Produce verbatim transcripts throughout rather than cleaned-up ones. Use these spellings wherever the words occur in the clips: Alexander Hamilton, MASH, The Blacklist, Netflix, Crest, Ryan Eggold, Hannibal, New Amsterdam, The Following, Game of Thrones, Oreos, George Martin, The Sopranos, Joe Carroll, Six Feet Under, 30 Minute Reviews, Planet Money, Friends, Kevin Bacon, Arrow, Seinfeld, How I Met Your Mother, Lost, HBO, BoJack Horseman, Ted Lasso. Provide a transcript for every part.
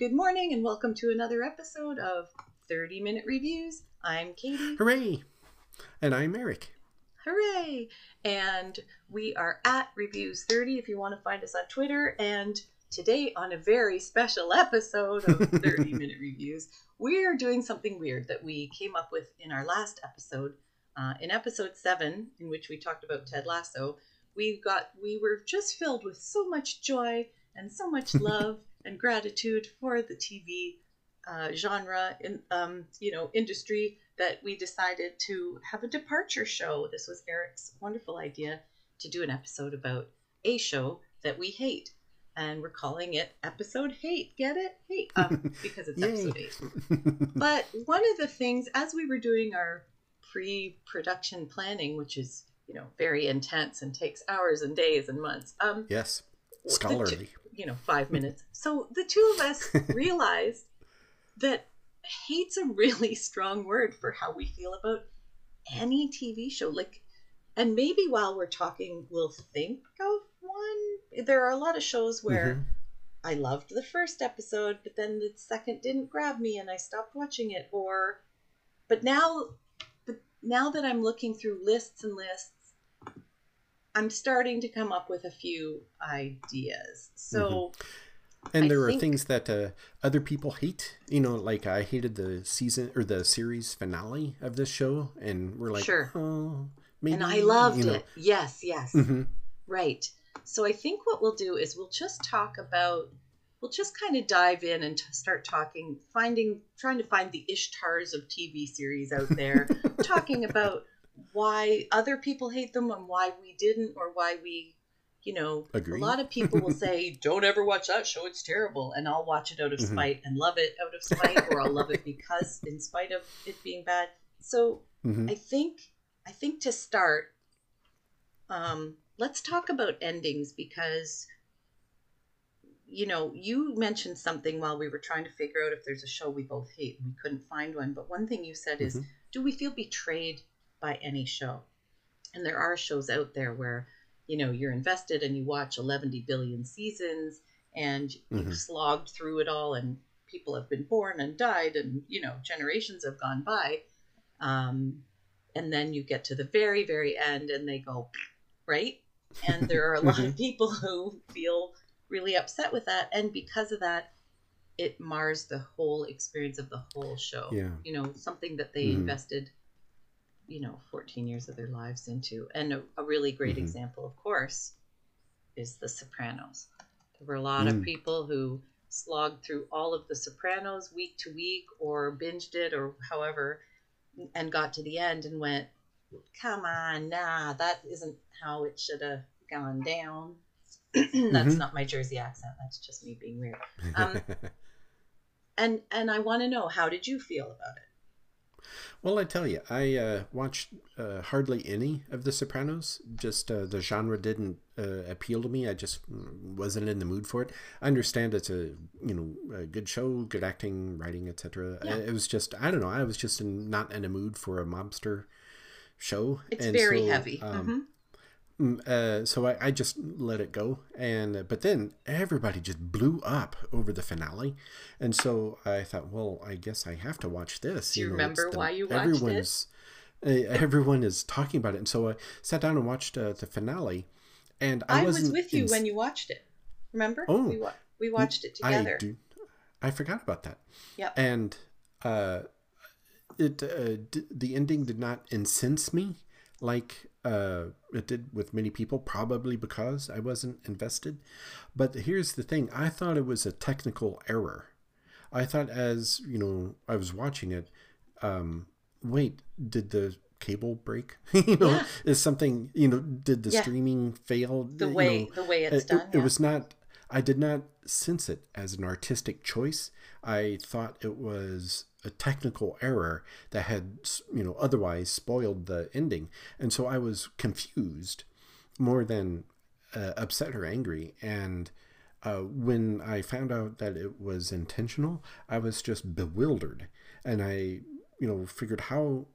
good morning, and welcome to another episode of thirty minute reviews. I'm Katie. Hooray! And I'm Eric. Hooray! And we are at Reviews thirty if you want to find us on Twitter. And today, on a very special episode of thirty minute reviews, we're doing something weird that we came up with in our last episode. Uh, in episode seven, in which we talked about Ted Lasso, we got we were just filled with so much joy and so much love and gratitude for the T V uh, genre in um, you know industry that we decided to have a departure show. This was Eric's wonderful idea to do an episode about a show that we hate, and we're calling it Episode Hate. Get it? Hate, um, because it's episode eight. But one of the things, as we were doing our pre-production planning, which is, you know, very intense and takes hours and days and months. Um, yes, scholarly. Two, you know, five minutes. So the two of us realized that hate's a really strong word for how we feel about any T V show. Like, and maybe while we're talking, we'll think of one. There are a lot of shows where mm-hmm. I loved the first episode, but then the second didn't grab me and I stopped watching it. Or, but now... Now that I'm looking through lists and lists, I'm starting to come up with a few ideas. So, mm-hmm. and there I are think... things that uh, other people hate. You know, like I hated the season or the series finale of this show, and we're like, sure, oh, maybe. And I loved you know. it. Yes, yes, mm-hmm. right. So I think what we'll do is we'll just talk about, we'll just kind of dive in and t- start talking, finding, trying to find the Ishtars of T V series out there, talking about why other people hate them and why we didn't, or why we, you know, Agreed. A lot of people will say, don't ever watch that show, it's terrible. And I'll watch it out of spite mm-hmm. and love it out of spite, or I'll love it because in spite of it being bad. So mm-hmm. I think, I think to start, um, let's talk about endings, because... You know, you mentioned something while we were trying to figure out if there's a show we both hate, and we couldn't find one. But one thing you said mm-hmm. is, do we feel betrayed by any show? And there are shows out there where, you know, you're invested and you watch eleven billion seasons and mm-hmm. you've slogged through it all, and people have been born and died, and, you know, generations have gone by. Um, and then you get to the very, very end and they go, right? And there are a lot of people who feel really upset with that, and because of that it mars the whole experience of the whole show. Yeah. You know, something that they mm. invested, you know, fourteen years of their lives into. And a, a really great mm-hmm. example, of course, is The Sopranos. There were a lot mm. of people who slogged through all of The Sopranos week to week, or binged it, or however, and got to the end and went, come on, nah, that isn't how it should have gone down. That's mm-hmm. not my Jersey accent. That's just me being weird. Um, and and I want to know, how did you feel about it? Well, I tell you, I uh, watched uh, hardly any of The Sopranos. Just uh, the genre didn't uh, appeal to me. I just wasn't in the mood for it. I understand it's a you know a good show, good acting, writing, et cetera. Yeah. It was just I don't know. I was just in, not in a mood for a mobster show. It's and very so, heavy. Um, mm-hmm. Uh, so I, I just let it go, and uh, but then everybody just blew up over the finale, and so I thought, well, I guess I have to watch this. Do you, you know, remember the, why you watched everyone's, it? Uh, everyone is talking about it, and so I sat down and watched uh, the finale, and I, I wasn't was with you in... when you watched it. Remember? Oh, we, wa- we watched it together. I, do... I forgot about that. Yeah, and uh, it uh, d- the ending did not incense me like uh it did with many people, probably because I wasn't invested. But here's the thing, I thought it was a technical error. I thought, as you know, I was watching it, um wait, did the cable break? you know yeah. Is something, you know did the yeah. streaming fail? The you way know, the way it's it, done it, yeah. It was not, I did not sense it as an artistic choice. I thought it was a technical error that had, you know, otherwise spoiled the ending. And so I was confused more than uh, upset or angry. And uh, when I found out that it was intentional, I was just bewildered. And I, you know, figured, how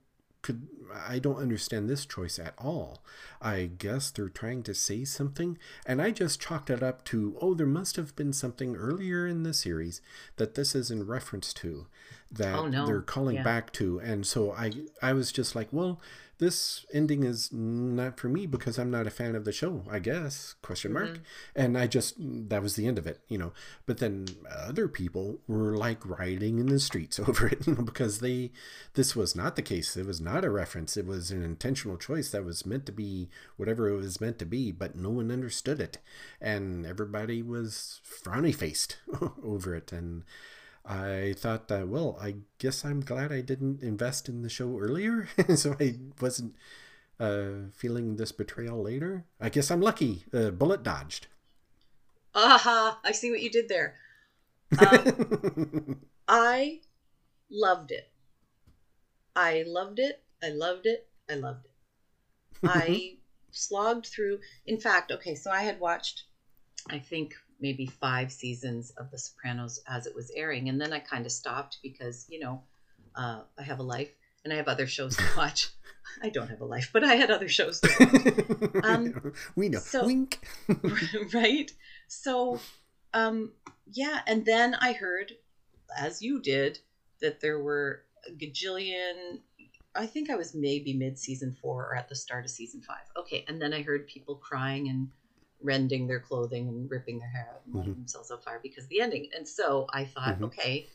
could I don't understand this choice at all. I guess they're trying to say something, and I just chalked it up to, oh, there must have been something earlier in the series that this is in reference to, that oh, no. they're calling yeah. back to. And so I, I was just like, well, this ending is not for me because I'm not a fan of the show, I guess, question mark. Mm-hmm. And I just, that was the end of it, you know. But then other people were like rioting in the streets over it, you know, because they, this was not the case. It was not a reference. It was an intentional choice that was meant to be whatever it was meant to be, but no one understood it. And everybody was frowny-faced over it. And I thought that, well, I guess I'm glad I didn't invest in the show earlier, so I wasn't uh, feeling this betrayal later. I guess I'm lucky. Uh, bullet dodged. Aha! Uh-huh. I see what you did there. Um, I loved it. I loved it. I loved it. I loved it. I slogged through. In fact, okay, so I had watched, I think, maybe five seasons of The Sopranos as it was airing. And then I kind of stopped because, you know, uh, I have a life and I have other shows to watch. I don't have a life, but I had other shows to watch. Um, we know. So, wink. Right? So, um, yeah. And then I heard, as you did, that there were a gajillion, I think I was maybe mid-season four or at the start of season five. Okay. And then I heard people crying and rending their clothing and ripping their hair out and lighting mm-hmm. themselves on fire because of the ending. And so I thought, mm-hmm. okay,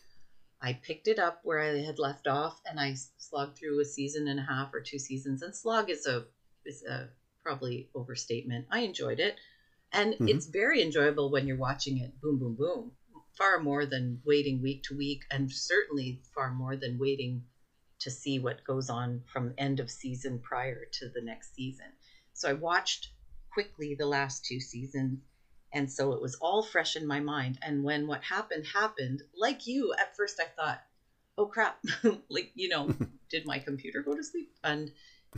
I picked it up where I had left off, and I slogged through a season and a half or two seasons. And slog is a is a probably overstatement. I enjoyed it, and mm-hmm. it's very enjoyable when you're watching it. Boom, boom, boom. Far more than waiting week to week, and certainly far more than waiting to see what goes on from end of season prior to the next season. So I watched quickly the last two seasons, and so it was all fresh in my mind. And when what happened happened, like you, at first I thought, oh crap, like, you know, did my computer go to sleep? And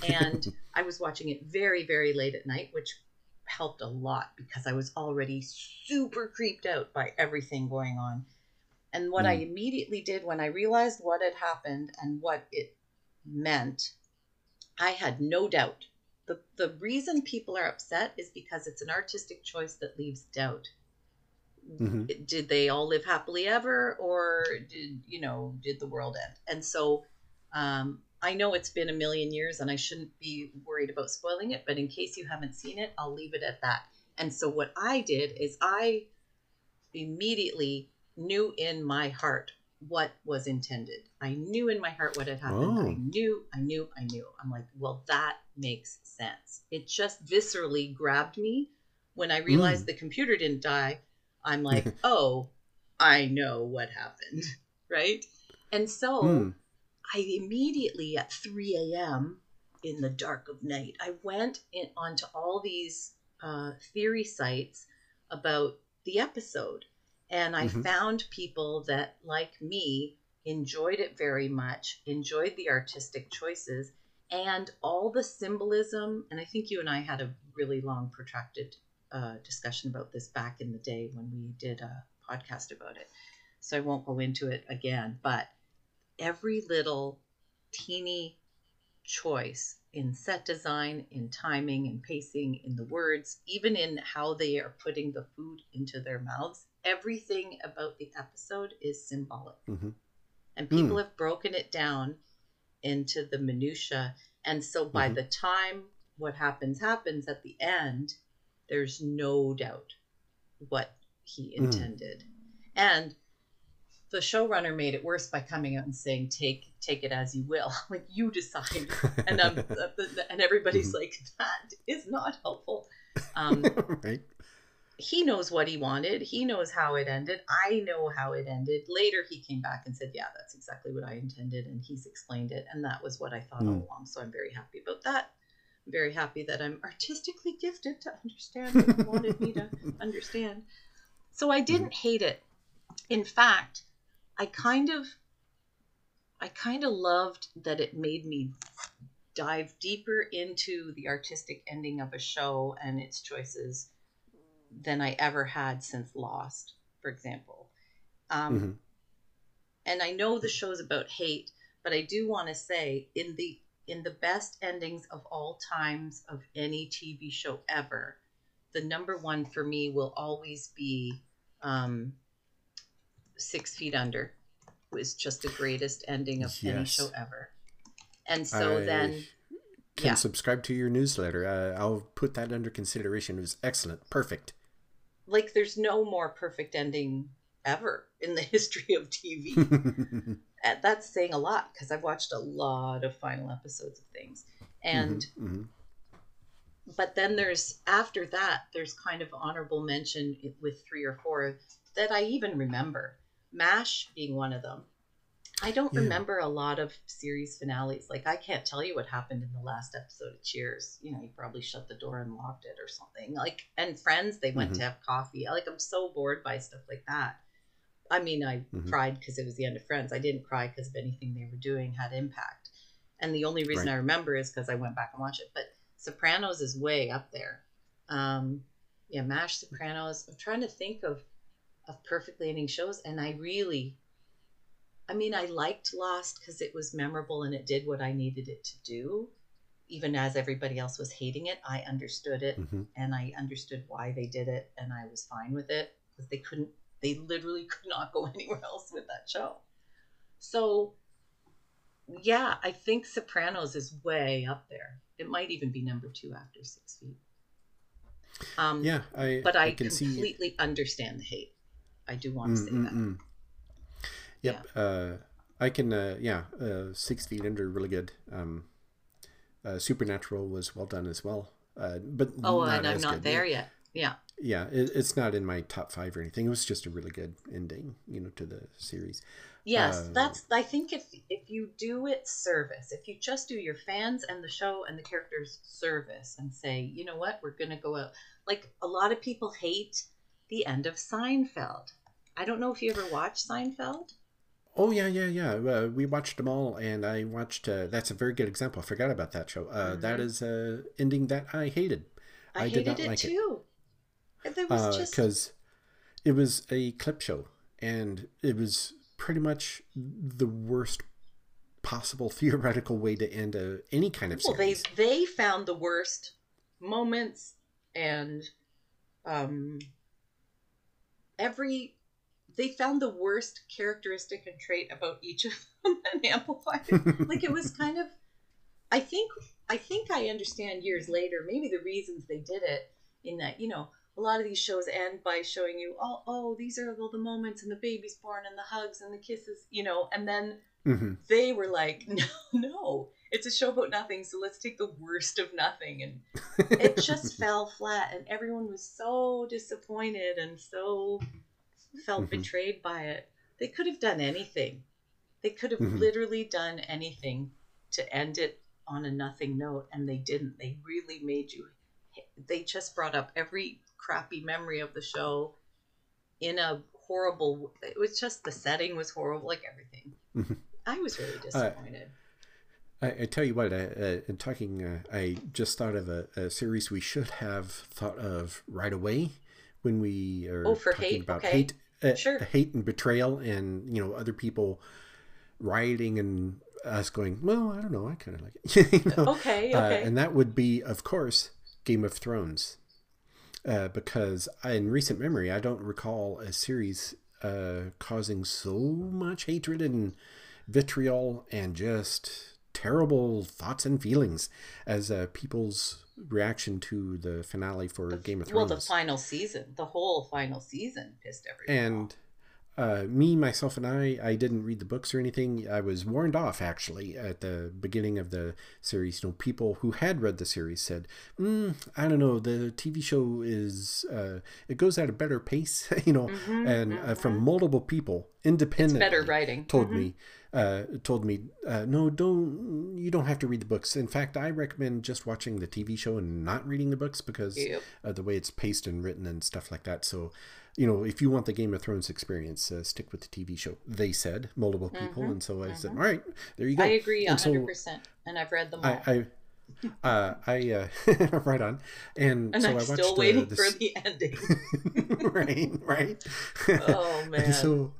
and I was watching it very, very late at night, which helped a lot because I was already super creeped out by everything going on. And what mm. I immediately did when I realized what had happened and what it meant, I had no doubt. The, the reason people are upset is because it's an artistic choice that leaves doubt. Mm-hmm. Did they all live happily ever, or did, you know, did the world end? And so um, I know it's been a million years and I shouldn't be worried about spoiling it, but in case you haven't seen it, I'll leave it at that. And so what I did is I immediately knew in my heart what was intended. I knew in my heart what had happened. Oh. I knew, I knew, I knew. I'm like, well, that makes sense. It just viscerally grabbed me. When I realized mm. the computer didn't die, I'm like, oh, I know what happened, right? And so mm. I immediately at three a.m. in the dark of night, I went in onto all these uh, theory sites about the episode. And I mm-hmm. found people that, like me, enjoyed it very much, enjoyed the artistic choices and all the symbolism. And I think you and I had a really long, protracted uh, discussion about this back in the day when we did a podcast about it. So I won't go into it again. But every little teeny choice in set design, in timing, in pacing, in the words, even in how they are putting the food into their mouths, everything about the episode is symbolic. Mm-hmm. And people mm. have broken it down into the minutia. And so by mm-hmm. the time what happens happens at the end, there's no doubt what he intended. Mm. And the showrunner made it worse by coming out and saying, take take it as you will. Like, you decide. And um, and everybody's mm-hmm. like, that is not helpful. Um, right. He knows what he wanted. He knows how it ended. I know how it ended. Later, he came back and said, yeah, that's exactly what I intended. And he's explained it. And that was what I thought mm. all along. So I'm very happy about that. I'm very happy that I'm artistically gifted to understand what he wanted me to understand. So I didn't hate it. In fact, I kind of, I kind of loved that it made me dive deeper into the artistic ending of a show and its choices than I ever had since Lost, for example. Um, mm-hmm. And I know the show's about hate, but I do want to say in the in the best endings of all times of any T V show ever, the number one for me will always be um, Six Feet Under. It was just the greatest ending of yes. any show ever. And so I then... can yeah. subscribe to your newsletter. Uh, I'll put that under consideration. It was excellent. Perfect. Like, there's no more perfect ending ever in the history of T V. That's saying a lot, because I've watched a lot of final episodes of things. And... Mm-hmm, mm-hmm. But then there's, after that, there's kind of honorable mention with three or four that I even remember. MASH being one of them. I don't yeah. remember a lot of series finales. Like, I can't tell you what happened in the last episode of Cheers. You know, you probably shut the door and locked it or something. Like, and Friends, they went mm-hmm. to have coffee. Like, I'm so bored by stuff like that. I mean, I mm-hmm. cried because it was the end of Friends. I didn't cry because of anything they were doing had impact. And the only reason right. I remember is because I went back and watched it. But Sopranos is way up there. Um, yeah, MASH, Sopranos. I'm trying to think of, of perfectly ending shows. And I really, I mean, I liked Lost because it was memorable and it did what I needed it to do. Even as everybody else was hating it, I understood it mm-hmm. and I understood why they did it. And I was fine with it because they couldn't, they literally could not go anywhere else with that show. So yeah, I think Sopranos is way up there. It might even be number two after Six Feet. Um, yeah, I, but I, I can completely see... understand the hate. I do want to mm, say mm, that. Mm. Yep, yeah. uh, I can. Uh, yeah, uh, Six Feet Under, really good. Um, uh, Supernatural was well done as well. Uh, but oh, and I'm not good. there yet. Yeah. Yeah, it, it's not in my top five or anything. It was just a really good ending, you know, to the series. Yes, uh, that's. I think if if you do it service, if you just do your fans and the show and the characters service and say, you know what, we're going to go out. Like, a lot of people hate the end of Seinfeld. I don't know if you ever watched Seinfeld. Oh, yeah, yeah, yeah. Uh, we watched them all, and I watched... Uh, that's a very good example. I forgot about that show. Uh, mm-hmm. That is an ending that I hated. I, I hated did not it, like too. It. There was uh, just... Because it was a clip show, and it was... pretty much the worst possible theoretical way to end a, any kind of series. Well, they they found the worst moments and um, every they found the worst characteristic and trait about each of them and amplified it. Like, it was kind of, I think I think I understand years later maybe the reasons they did it, in that, you know, a lot of these shows end by showing you, oh, oh, these are all the moments and the baby's born and the hugs and the kisses, you know, and then mm-hmm. they were like, no, no, it's a show about nothing, so let's take the worst of nothing. And it just fell flat, and everyone was so disappointed and so felt mm-hmm. betrayed by it. They could have done anything. They could have mm-hmm. literally done anything to end it on a nothing note, and they didn't. They really made you, they just brought up every crappy memory of the show in a horrible, it was just, the setting was horrible, like everything. Mm-hmm. I was really disappointed. Uh, I, I tell you what, I, uh, in talking, uh, I just thought of a, a series we should have thought of right away when we are oh, for talking hate? about okay. hate, uh, sure. hate and betrayal and, you know, other people rioting and us going, well, I don't know, I kind of like it. you know? Okay, okay. Uh, and that would be, of course, Game of Thrones. Uh, because I, in recent memory, I don't recall a series uh, causing so much hatred and vitriol and just terrible thoughts and feelings as uh, people's reaction to the finale for the, Game of Thrones. Well, the final season, the whole final season pissed everyone And uh, me, myself, and I, I didn't read the books or anything. I was warned off, actually, at the beginning of the series. You know, people who had read the series said, mm, I don't know, the T V show is, uh, it goes at a better pace, you know, mm-hmm, and mm-hmm. Uh, from multiple people, independently. It's better writing. Told mm-hmm. me, uh, told me, uh, no, don't, you don't have to read the books. In fact, I recommend just watching the T V show and not reading the books because yep. of the way it's paced and written and stuff like that. So, you know, if you want the Game of Thrones experience, uh, stick with the T V show, they said, multiple people. Mm-hmm, and so I mm-hmm. said, all right, there you go. I agree one hundred percent. And, so, and I've read them all. I, I, uh, I uh, right on. And, and so I'm I watched, still waiting uh, this... for the ending. Right, right. Oh, man. And so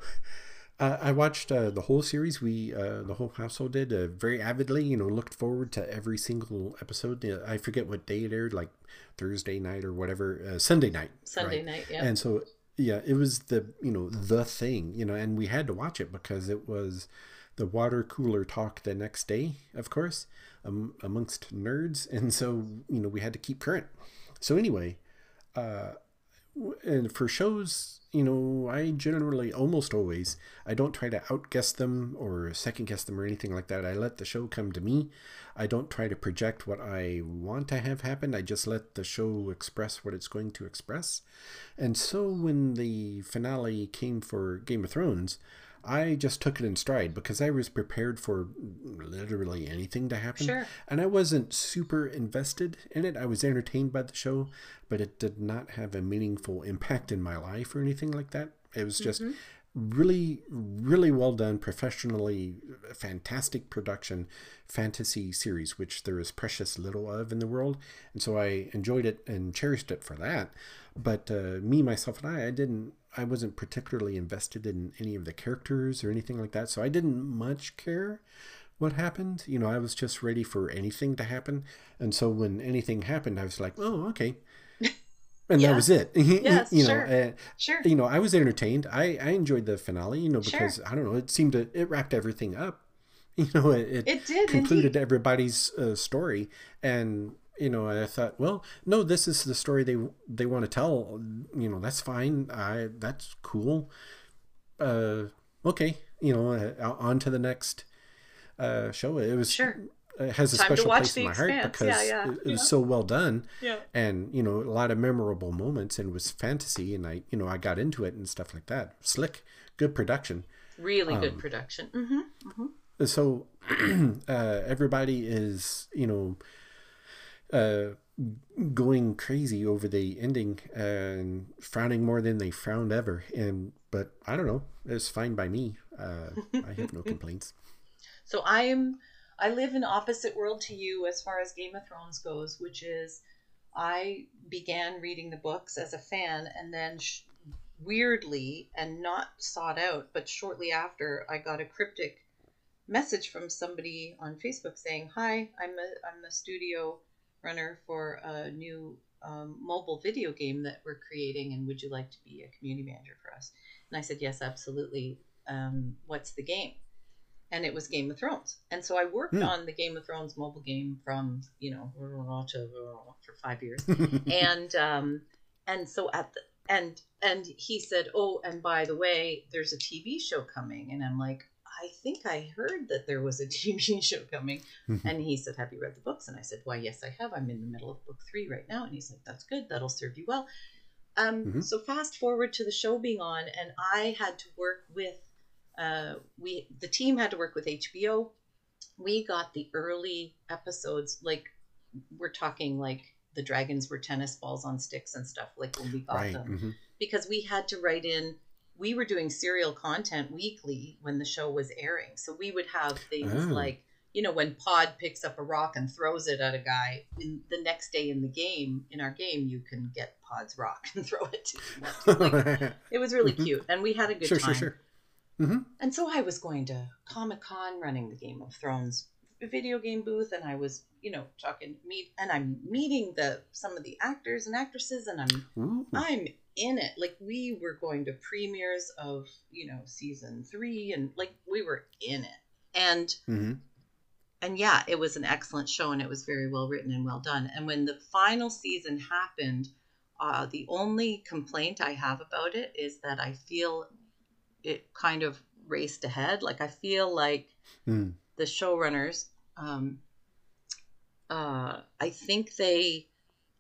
Uh, I watched uh, the whole series. We, uh, the whole household did uh, very avidly, you know, looked forward to every single episode. I forget what day it aired, like Thursday night or whatever, uh, Sunday night. Sunday right? night, yeah. And so, yeah, it was the, you know, the thing, you know, and we had to watch it because it was the water cooler talk the next day, of course, um, amongst nerds. And so, you know, we had to keep current. So anyway, uh, and for shows, you know, I generally, almost always, I don't try to outguess them or second guess them or anything like that. I let the show come to me. I don't try to project what I want to have happen. I just let the show express what it's going to express. And so when the finale came for Game of Thrones, I just took it in stride because I was prepared for literally anything to happen. Sure. And I wasn't super invested in it. I was entertained by the show, but it did not have a meaningful impact in my life or anything like that. It was just mm-hmm. really, really well done, professionally, fantastic production, fantasy series, which there is precious little of in the world. And so I enjoyed it and cherished it for that. But uh, me, myself, and I, I didn't. I wasn't particularly invested in any of the characters or anything like that. So I didn't much care what happened. You know, I was just ready for anything to happen. And so when anything happened, I was like, oh, okay. And yeah. that was it. Yes, you know, sure. Uh, sure. You know, I was entertained. I, I enjoyed the finale, you know, because sure. I don't know, it seemed to, it wrapped everything up. You know, it, it, it did, concluded indeed. everybody's uh, story. And, you know, I thought, well, no, this is the story they they want to tell. You know, that's fine. I that's cool. Uh, okay, you know, uh, on to the next uh, show. It was sure. It has a Time special place in my Expanse. heart because yeah, yeah. it, it yeah. was so well done. Yeah. And you know, a lot of memorable moments, and it was fantasy, and I, you know, I got into it and stuff like that. Slick, good production. Really um, good production. Mm-hmm. Mm-hmm. So uh, everybody is, you know. Uh, going crazy over the ending and frowning more than they frowned ever. And but I don't know, it's fine by me. Uh, I have no complaints. So I am. I live in opposite world to you as far as Game of Thrones goes, which is I began reading the books as a fan, and then sh- weirdly and not sought out, but shortly after, I got a cryptic message from somebody on Facebook saying, "Hi, I'm a I'm a studio." runner for a new um, mobile video game that we're creating, and would you like to be a community manager for us?" And I said, yes, absolutely. Um, what's the game? And it was Game of Thrones. And so I worked mm. on the Game of Thrones mobile game from, you know, to for five years. and um, and so at the, and and he said, oh, and by the way, there's a T V show coming. And I'm like, I think I heard that there was a T V show coming. Mm-hmm. And he said, have you read the books? And I said, why, yes, I have. I'm in the middle of book three right now. And he said, that's good. That'll serve you well. Um, mm-hmm. So fast forward to the show being on, and I had to work with, uh, we the team had to work with H B O. We got the early episodes, like we're talking like the dragons were tennis balls on sticks and stuff, like when we got right. them. Mm-hmm. Because we had to write in, we were doing serial content weekly when the show was airing. So we would have things oh. like, you know, when Pod picks up a rock and throws it at a guy, in the next day in the game, in our game, you can get Pod's rock and throw it to him. Like, it was really mm-hmm. cute. And we had a good sure, time. Sure, sure, sure. Mm-hmm. And so I was going to Comic-Con running the Game of Thrones video game booth, and I was, you know, talking to me, and I'm meeting the some of the actors and actresses, and I'm Ooh. I'm in it. Like, we were going to premieres of, you know, season three, and like we were in it. And mm-hmm. and yeah, it was an excellent show, and it was very well written and well done. And when the final season happened, uh the only complaint I have about it is that I feel it kind of raced ahead. Like, I feel like mm. the showrunners, um uh I think they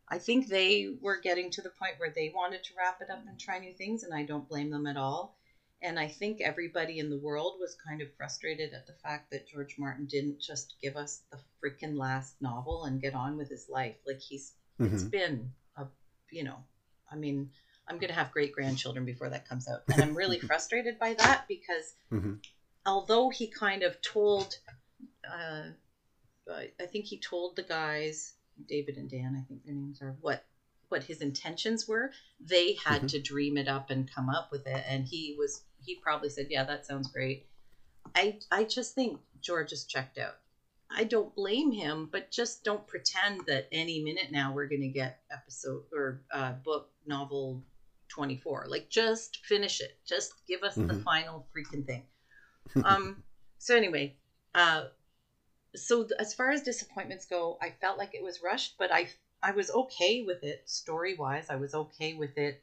I think they were getting to the point where they wanted to wrap it up and try new things, and I don't blame them at all. And I think everybody in the world was kind of frustrated at the fact that George Martin didn't just give us the freaking last novel and get on with his life. Like, he's, mm-hmm. it's been, a, you know, I mean, I'm going to have great grandchildren before that comes out. And I'm really frustrated by that because mm-hmm. although he kind of told, uh, I think he told the guys, David and Dan, I think their names are, what what his intentions were. They had mm-hmm. to dream it up and come up with it, and he was he probably said, yeah, that sounds great. I I just think George is checked out. I don't blame him, but just don't pretend that any minute now we're going to get episode or uh, book novel twenty-four. Like, just finish it. Just give us mm-hmm. the final freaking thing. Um. So anyway, uh, so th- as far as disappointments go, I felt like it was rushed, but I I was okay with it story-wise. I was okay with it.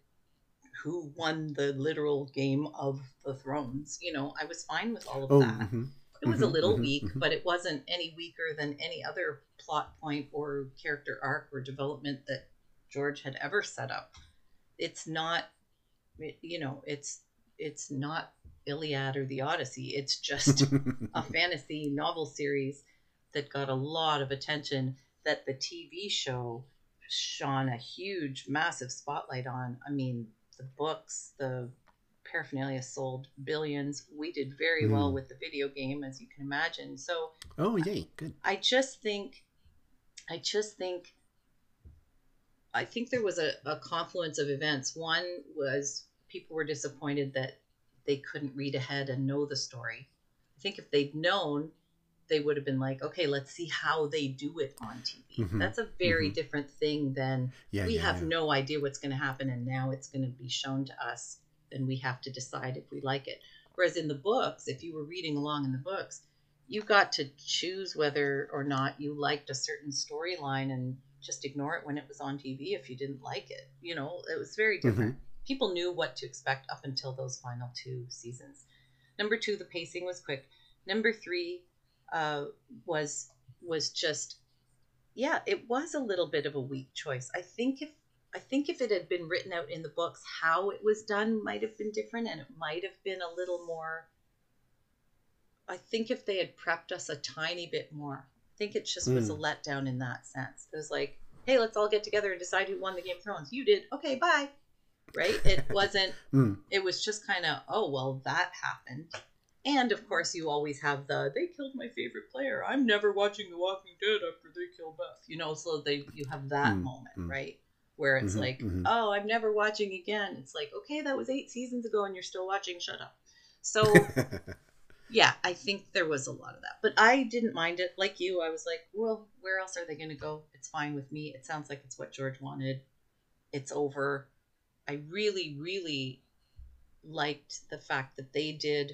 Who won the literal game of the thrones? You know, I was fine with all of oh, that. Mm-hmm. It was mm-hmm, a little mm-hmm, weak, mm-hmm. but it wasn't any weaker than any other plot point or character arc or development that George had ever set up. It's not, you know, it's it's not Iliad or the Odyssey. It's just a fantasy novel series that got a lot of attention that the T V show shone a huge, massive spotlight on. I mean, the books, the paraphernalia sold billions. We did very mm. well with the video game, as you can imagine. So oh yay, good. I, I just think I just think I think there was a, a confluence of events. One was people were disappointed that they couldn't read ahead and know the story. I think if they'd known, they would have been like, okay, let's see how they do it on T V. Mm-hmm. That's a very mm-hmm. different thing than yeah, we yeah, have yeah. no idea what's going to happen, and now it's going to be shown to us, and we have to decide if we like it. Whereas in the books, if you were reading along in the books, you got to choose whether or not you liked a certain storyline and just ignore it when it was on T V if you didn't like it. You know, it was very different. Mm-hmm. People knew what to expect up until those final two seasons. Number two, the pacing was quick. Number three uh, was was just, yeah, it was a little bit of a weak choice. I think if I think if it had been written out in the books, how it was done might have been different, and it might have been a little more. I think if they had prepped us a tiny bit more, I think it just mm. was a letdown in that sense. It was like, hey, let's all get together and decide who won the Game of Thrones. You did. Okay, bye. Right? It wasn't, mm. it was just kind of, oh, well, that happened. And of course, you always have the, they killed my favorite player. I'm never watching The Walking Dead after they kill Beth. You know, so they you have that mm. moment, mm. right? Where it's mm-hmm, like, mm-hmm. oh, I'm never watching again. It's like, okay, that was eight seasons ago and you're still watching. Shut up. So, yeah, I think there was a lot of that. But I didn't mind it. Like you, I was like, well, where else are they going to go? It's fine with me. It sounds like it's what George wanted. It's over. I really, really liked the fact that they did.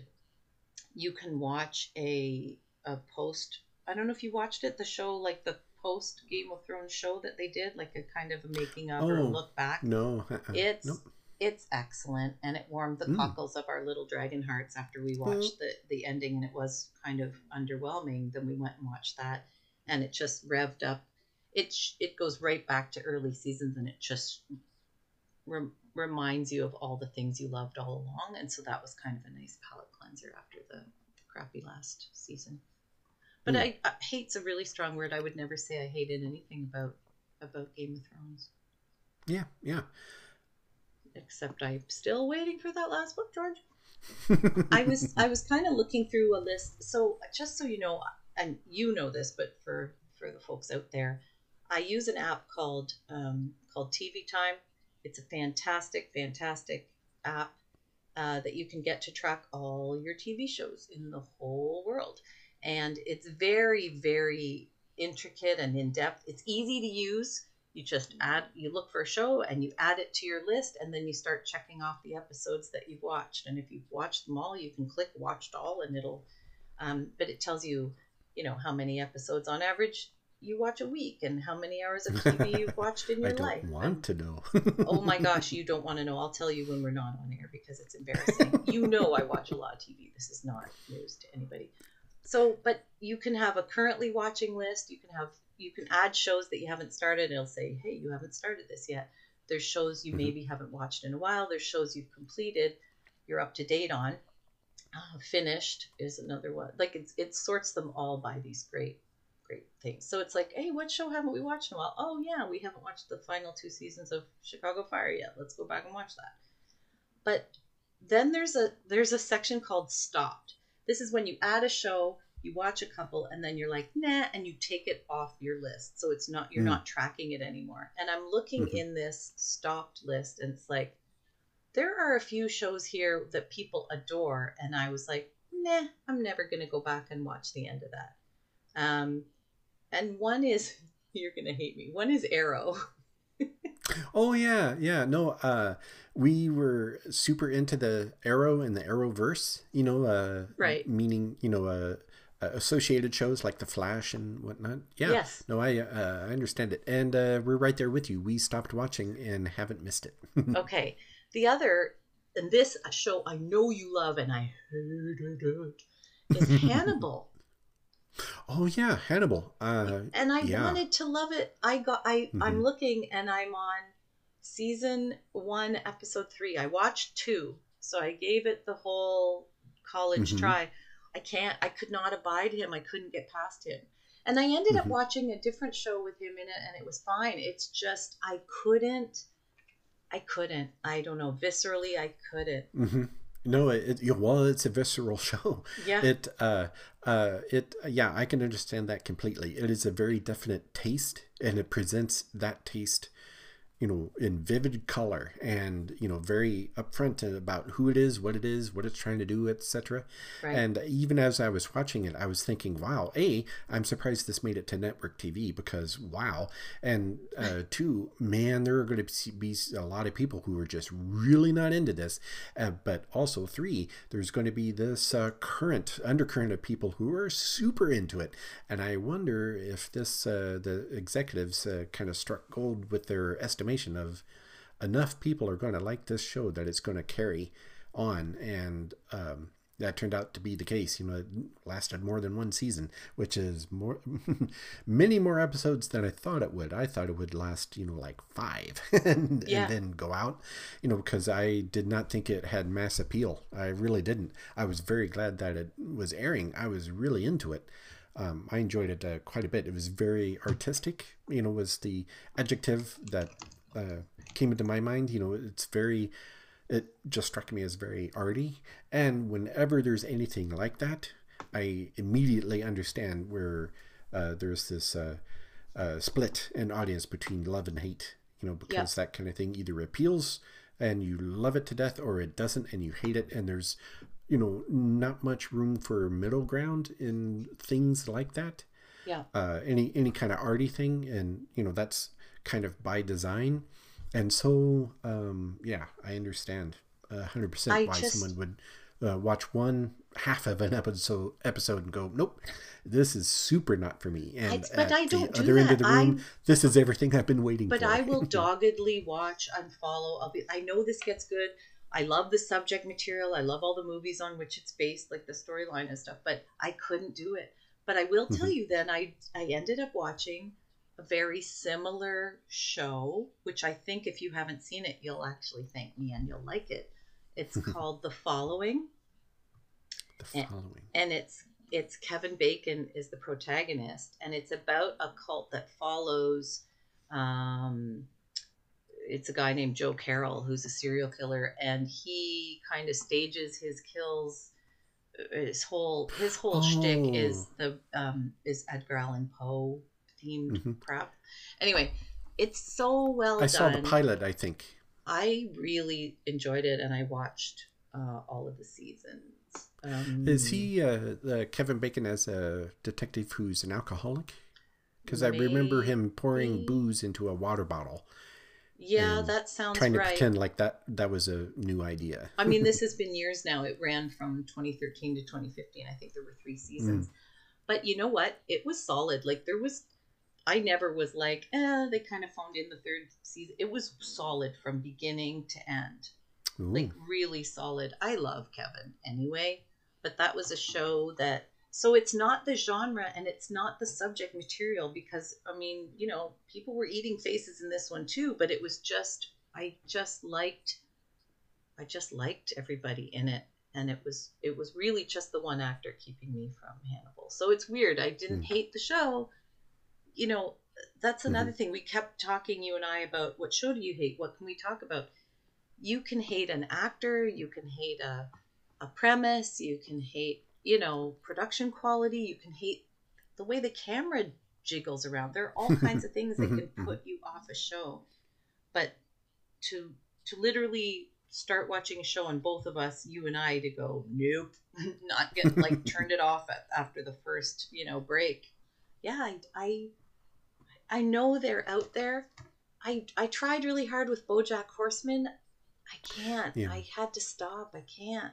You can watch a a post. I don't know if you watched it, the show, like the post Game of Thrones show that they did, like a kind of a making of oh, or a look back. No, uh, it's nope. it's excellent, and it warmed the mm. cockles of our little dragon hearts after we watched mm. the the ending, and it was kind of underwhelming. Then we went and watched that, and it just revved up. It it goes right back to early seasons, and it just re- reminds you of all the things you loved all along, and so that was kind of a nice palate cleanser after the, the crappy last season. But mm. I, I hate's a really strong word. I would never say I hated anything about about Game of Thrones. Yeah, yeah. Except I'm still waiting for that last book, George. I was I was kind of looking through a list. So just so you know, and you know this, but for, for the folks out there, I use an app called um, called T V Time. It's a fantastic, fantastic app uh, that you can get to track all your T V shows in the whole world. And it's very, very intricate and in-depth. It's easy to use. You just add, you look for a show and you add it to your list, and then you start checking off the episodes that you've watched. And if you've watched them all, you can click watched all, and it'll, um, but it tells you, you know, how many episodes on average you watch a week and how many hours of T V you've watched in your life. I don't life. want and, to know. Oh my gosh, you don't want to know. I'll tell you when we're not on air because it's embarrassing. You know, I watch a lot of T V. This is not news to anybody. So, but you can have a currently watching list. You can have, you can add shows that you haven't started. It'll say, hey, you haven't started this yet. There's shows you mm-hmm. maybe haven't watched in a while. There's shows you've completed. You're up to date on. Uh, finished is another one. Like it's, it sorts them all by these great, great things. So it's like, hey, what show haven't we watched in a while? Oh yeah, we haven't watched the final two seasons of Chicago Fire yet. Let's go back and watch that. But then there's a, there's a section called Stopped. This is when you add a show, you watch a couple, and then you're like, nah, and you take it off your list. So it's not, you're mm. not tracking it anymore. And I'm looking mm-hmm. in this stopped list, and it's like, there are a few shows here that people adore, and I was like, nah, I'm never going to go back and watch the end of that. Um, and one is, you're going to hate me, one is Arrow. Oh, yeah, yeah. No, uh, we were super into the Arrow and the Arrowverse, you know, uh, right. meaning, you know, uh, uh, associated shows like The Flash and whatnot. Yeah. Yes. No, I, uh, I understand it. And uh, we're right there with you. We stopped watching and haven't missed it. Okay. The other, and this show I know you love and I hated it, is Hannibal. Oh yeah, Hannibal. Uh, and I yeah. wanted to love it. I got. I mm-hmm. I'm looking, and I'm on season one, episode three. I watched two, so I gave it the whole college mm-hmm. try. I can't. I could not abide him. I couldn't get past him, and I ended mm-hmm. up watching a different show with him in it, and it was fine. It's just I couldn't. I couldn't. I don't know. Viscerally, I couldn't. Mm-hmm. No, it, it, well, it's a visceral show. Yeah. It, uh, uh, it, yeah, I can understand that completely. It is a very definite taste, and it presents that taste, you know, in vivid color, and you know, very upfront about who it is, what it is, what it's trying to do, et cetera. Right. And even as I was watching it, I was thinking, "Wow, a, I'm surprised this made it to network T V because wow," and uh, two, man, there are going to be a lot of people who are just really not into this. Uh, but also three, there's going to be this uh, current undercurrent of people who are super into it, and I wonder if this uh, the executives uh, kind of struck gold with their estimation of enough people are going to like this show that it's going to carry on, and um, that turned out to be the case. You know, it lasted more than one season, which is more many more episodes than I thought it would. I thought it would last, you know, like five and, yeah. and then go out, you know, because I did not think it had mass appeal. I really didn't. I was very glad that it was airing. I was really into it. Um, I enjoyed it uh, quite a bit. It was very artistic, you know, was the adjective that uh, came into my mind. You know, it's very, it just struck me as very arty. And whenever there's anything like that, I immediately understand where uh, there's this uh, uh, split in audience between love and hate, you know, because yep. that kind of thing either appeals and you love it to death, or it doesn't and you hate it. And there's, you know, not much room for middle ground in things like that. Yeah. Uh, any any kind of arty thing, and you know that's kind of by design. And so, um, yeah, I understand a hundred percent why just... someone would uh, watch one half of an episode episode and go, nope, this is super not for me. And it's, but at I don't the do other that. End of the room, I'm... this is everything I've been waiting but for. But I will doggedly watch, unfollow. I'll be. I know this gets good. I love the subject material. I love all the movies on which it's based, like the storyline and stuff, but I couldn't do it. But I will tell you then I, I ended up watching a very similar show, which I think if you haven't seen it, you'll actually thank me and you'll like it. It's called The Following. The Following. And, and it's, it's Kevin Bacon is the protagonist, and it's about a cult that follows, um, it's a guy named Joe Carroll, who's a serial killer, and he kind of stages his kills. His whole his whole oh. shtick is the um, is Edgar Allan Poe themed mm-hmm. crap. Anyway, it's so well I done. I saw the pilot, I think. I really enjoyed it, and I watched uh, all of the seasons. Um, is he uh, uh, Kevin Bacon as a detective who's an alcoholic? Because I remember him pouring booze into a water bottle. Yeah, that sounds right. Trying to pretend like that, that was a new idea. I mean, this has been years now. It ran from twenty thirteen to twenty fifteen. I think there were three seasons. Mm. But you know what? It was solid. Like there was, I never was like, eh, they kind of phoned in the third season. It was solid from beginning to end. Ooh. Like really solid. I love Kevin anyway. But that was a show that, so it's not the genre and it's not the subject material because, I mean, you know, people were eating faces in this one too, but it was just, I just liked, I just liked everybody in it. And it was, it was really just the one actor keeping me from Hannibal. So it's weird. I didn't mm. hate the show. You know, that's another mm-hmm. thing. We kept talking, you and I, about what show do you hate? What can we talk about? You can hate an actor. You can hate a, a premise. You can hate, you know, production quality. You can hate the way the camera jiggles around. There are all kinds of things that can put you off a show. But to to literally start watching a show and both of us, you and I, to go, nope, not get like turned it off at, after the first, you know, break. Yeah, I, I, I know they're out there. I, I tried really hard with BoJack Horseman. I can't. Yeah. I had to stop. I can't.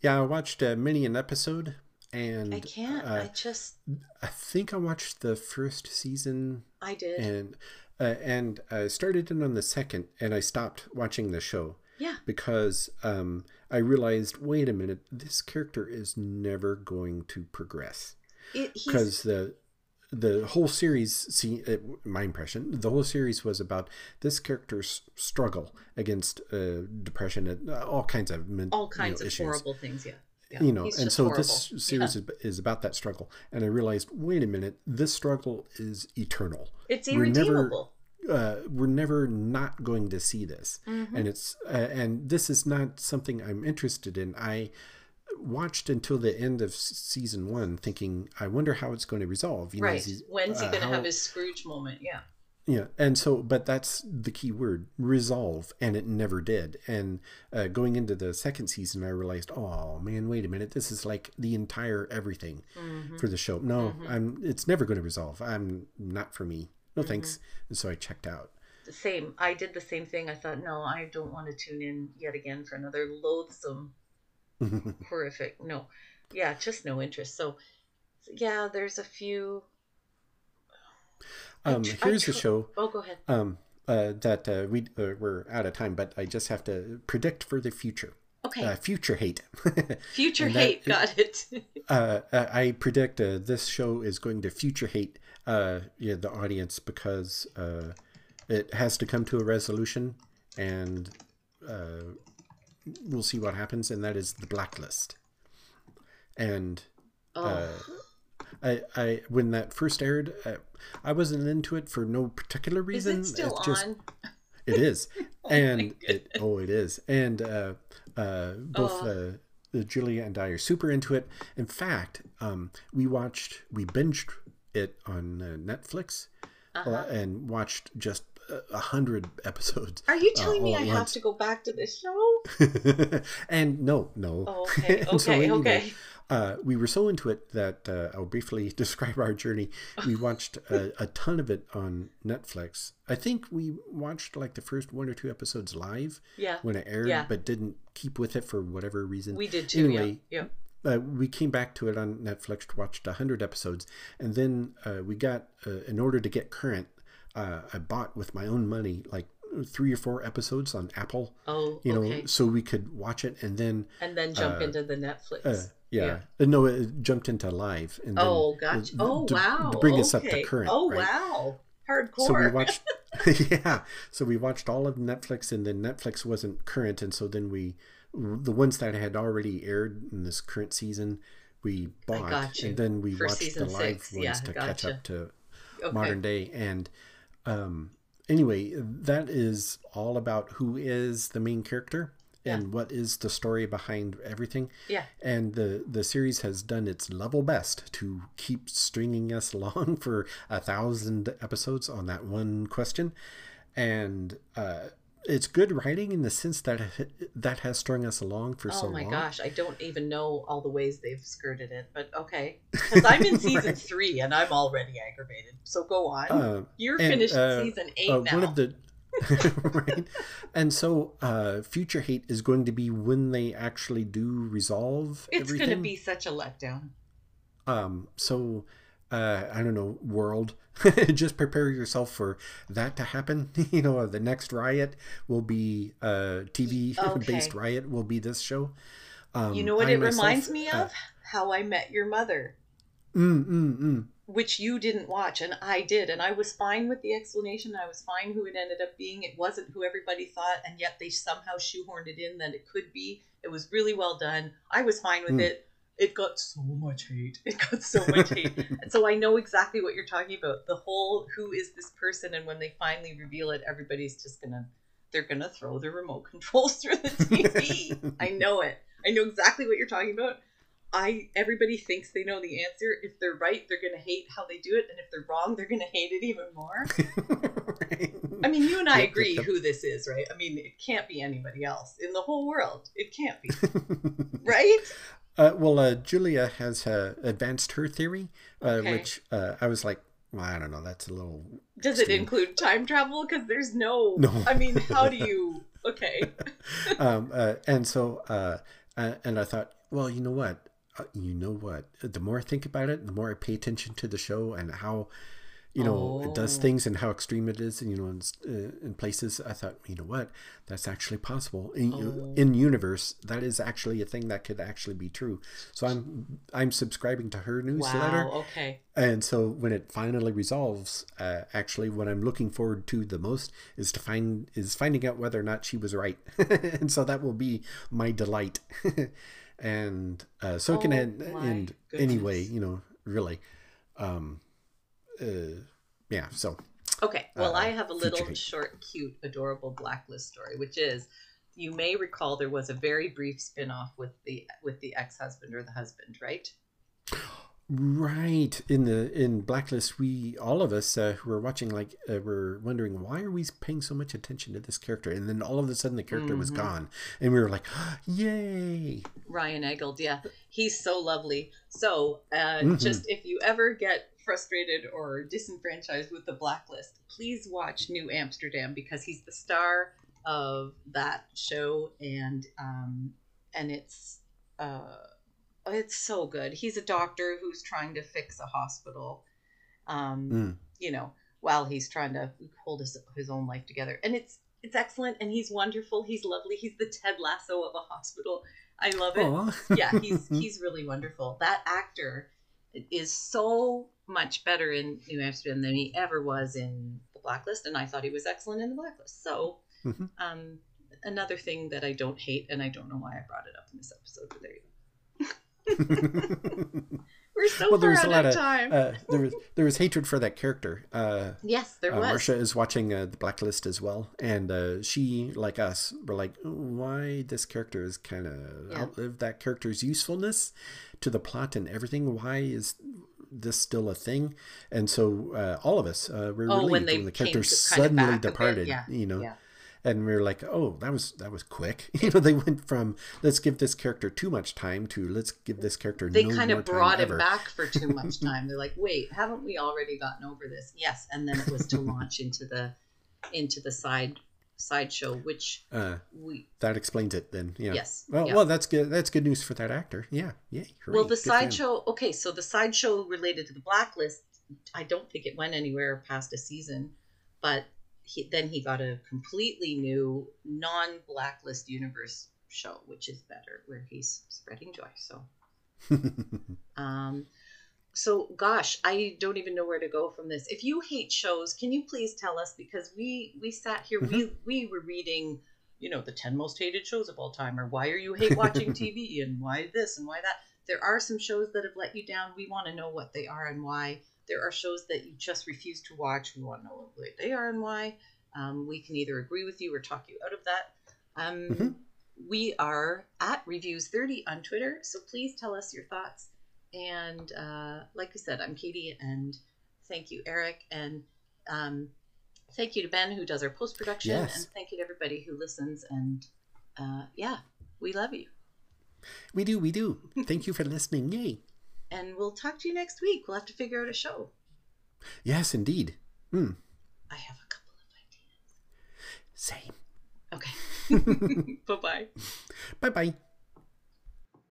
Yeah, I watched a minion episode, and I can't. Uh, I just. I think I watched the first season. I did, and uh, and I started in on the second, and I stopped watching the show. Yeah. Because um, I realized, wait a minute, this character is never going to progress. Because the. The whole series, see, my impression, the whole series was about this character's struggle against uh, depression and all kinds of men, all kinds you know, of issues. horrible things. Yeah, yeah. You know, He's and so horrible. This series yeah. is, is about that struggle. And I realized, wait a minute, this struggle is eternal. It's irredeemable. We're never, uh, we're never not going to see this, mm-hmm. and it's uh, and this is not something I'm interested in. I. watched until the end of season one thinking, I wonder how it's going to resolve. You right. Know, he, When's he uh, going to have his Scrooge moment? Yeah. Yeah. And so, but that's the key word, resolve. And it never did. And uh, going into the second season, I realized, oh man, wait a minute. This is like the entire everything mm-hmm. for the show. No, mm-hmm. I'm, it's never going to resolve. I'm not for me. No mm-hmm. thanks. And so I checked out. Same. I did the same thing. I thought, no, I don't want to tune in yet again for another loathsome horrific no yeah just no interest. So yeah, there's a few um tr- here's tr- the show oh go ahead um uh that uh we uh, we're out of time, but I just have to predict for the future. Okay. Uh, future hate. Future hate. Got it. uh I predict uh, this show is going to future hate uh yeah the audience, because uh it has to come to a resolution, and uh we'll see what happens, and that is The Blacklist. And oh. uh, I, I, when that first aired, I, I wasn't into it for no particular reason. Is it still it's just, on? It is, oh and it, oh, it is, and uh, uh, both oh. uh, Julia and I are super into it. In fact, um, we watched, we binged it on uh, Netflix, uh-huh. uh, and watched just. A hundred episodes. Are you telling uh, me I once. have to go back to this show? And no, no. Oh, okay, okay, so anyway, okay. Uh, we were so into it that uh, I'll briefly describe our journey. We watched a, a ton of it on Netflix. I think we watched like the first one or two episodes live yeah. when it aired, yeah. but didn't keep with it for whatever reason. We did too, anyway, yeah. yeah. Uh, we came back to it on Netflix, watched a hundred episodes, and then uh, we got, uh, in order to get current, Uh, I bought with my own money like three or four episodes on Apple. Oh, you know, okay. So we could watch it and then and then jump uh, into the Netflix. Uh, yeah. yeah, no, it jumped into live. And oh, then gotcha. Oh, to, wow. To bring okay. us up to current. Oh, right? Wow. Hardcore. So we watched. yeah. So we watched all of Netflix, and then Netflix wasn't current, and so then we, the ones that had already aired in this current season, we bought, and then we For watched the live six. ones yeah, to gotcha. catch up to okay. modern day and. Um, anyway, that is all about who is the main character yeah. and what is the story behind everything. Yeah. And the, the series has done its level best to keep stringing us along for a thousand episodes on that one question. And, uh, it's good writing in the sense that that has strung us along for oh so long. Oh my gosh, I don't even know all the ways they've skirted it, but okay. Because I'm in season right. three and I'm already aggravated. So go on. Uh, You're and, finished uh, season eight uh, now. One of the right. And so uh, future hate is going to be when they actually do resolve it's everything. It's going to be such a letdown. Um. So... Uh, I don't know, world. Just prepare yourself for that to happen. You know, the next riot will be uh, T V-based okay. riot will be this show. Um, you know what I it myself, reminds me of? Uh, How I Met Your Mother. Mm, mm, mm. Which you didn't watch, and I did. And I was fine with the explanation. I was fine who it ended up being. It wasn't who everybody thought, and yet they somehow shoehorned it in that it could be. It was really well done. I was fine with mm. it. It got so much hate. It got so much hate. And so I know exactly what you're talking about. The whole, who is this person? And when they finally reveal it, everybody's just going to, they're going to throw their remote controls through the T V. I know it. I know exactly what you're talking about. I everybody thinks they know the answer. If they're right, they're going to hate how they do it, and if they're wrong, they're going to hate it even more. Right. I mean, you and I agree who this is, right? I mean, it can't be anybody else in the whole world. It can't be, right? Uh, well, uh, Julia has uh, advanced her theory, uh, okay. which uh, I was like, well, I don't know. That's a little. Does extreme. It include time travel? Because there's no. No. I mean, how do you? Okay. um, uh, and so, uh, and I thought, well, you know what? You know what? The more I think about it, the more I pay attention to the show and how, you know, oh. it does things and how extreme it is. And, you know, in, uh, in places, I thought, you know what? That's actually possible in, oh. in universe. That is actually a thing that could actually be true. So I'm I'm subscribing to her newsletter. Wow. Okay. And so when it finally resolves, uh, actually, what I'm looking forward to the most is to find is finding out whether or not she was right. And so that will be my delight. And uh, so oh, it can end, end anyway, you know, really. Um, uh, yeah, so. Okay, well, uh, I have a little short, cute, adorable Blacklist story, which is, you may recall there was a very brief spinoff with the with the ex-husband or the husband, right? Right. In the in Blacklist, we, all of us uh, who were watching, like, uh, were wondering, why are we paying so much attention to this character? And then all of a sudden the character mm-hmm. was gone. And we were like, oh, yay. Ryan Eggold, yeah. He's so lovely. So uh, mm-hmm. just if you ever get frustrated or disenfranchised with the Blacklist, please watch New Amsterdam, because he's the star of that show. And, um, and it's... Uh, it's so good. He's a doctor who's trying to fix a hospital, um, mm. you know, while he's trying to hold his, his own life together. And it's it's excellent. And he's wonderful. He's lovely. He's the Ted Lasso of a hospital. I love it. Aww. Yeah, he's he's really wonderful. That actor is so much better in New Amsterdam than he ever was in The Blacklist. And I thought he was excellent in The Blacklist. So mm-hmm. um, another thing that I don't hate, and I don't know why I brought it up in this episode, but there you go. We're so well, there was a lot of time. uh, there was there was hatred for that character. Uh, yes, there uh, was. Marcia is watching uh, The Blacklist as well, and uh, she, like us, were like, why this character is kind of yeah. outlived that character's usefulness to the plot and everything. Why is this still a thing? And so uh, all of us uh, were oh, really when, when the character suddenly departed. Yeah. You know. Yeah. And we were like, oh, that was that was quick. You know, they went from let's give this character too much time to let's give this character they no more time. They kind of brought it back for too much time. They're like, wait, haven't we already gotten over this? Yes, and then it was to launch into the into the side sideshow, which uh, we that explains it then. Yeah. Yes. Well, yeah. well, that's good. That's good news for that actor. Yeah. Yeah. Well, the sideshow. Okay, so the sideshow related to The Blacklist, I don't think it went anywhere past a season, but. He, then he got a completely new non-Blacklist universe show, which is better, where he's spreading joy. So, um, so gosh, I don't even know where to go from this. If you hate shows, can you please tell us? Because we we sat here, mm-hmm. we we were reading, you know, the ten most hated shows of all time, or why are you hate watching T V, and why this and why that. There are some shows that have let you down. We want to know what they are and why. There are shows that you just refuse to watch. We want to know what they are and why. Um, we can either agree with you or talk you out of that. Um, mm-hmm. We are at Reviews thirty on Twitter, so please tell us your thoughts. And uh, like I said, I'm Katie, and thank you, Eric. And um, thank you to Ben, who does our post-production. Yes. And thank you to everybody who listens. And uh, yeah, we love you. We do, we do. Thank you for listening. Yay. And we'll talk to you next week. We'll have to figure out a show. Yes, indeed. Mm. I have a couple of ideas. Same. Okay. Bye-bye. Bye-bye.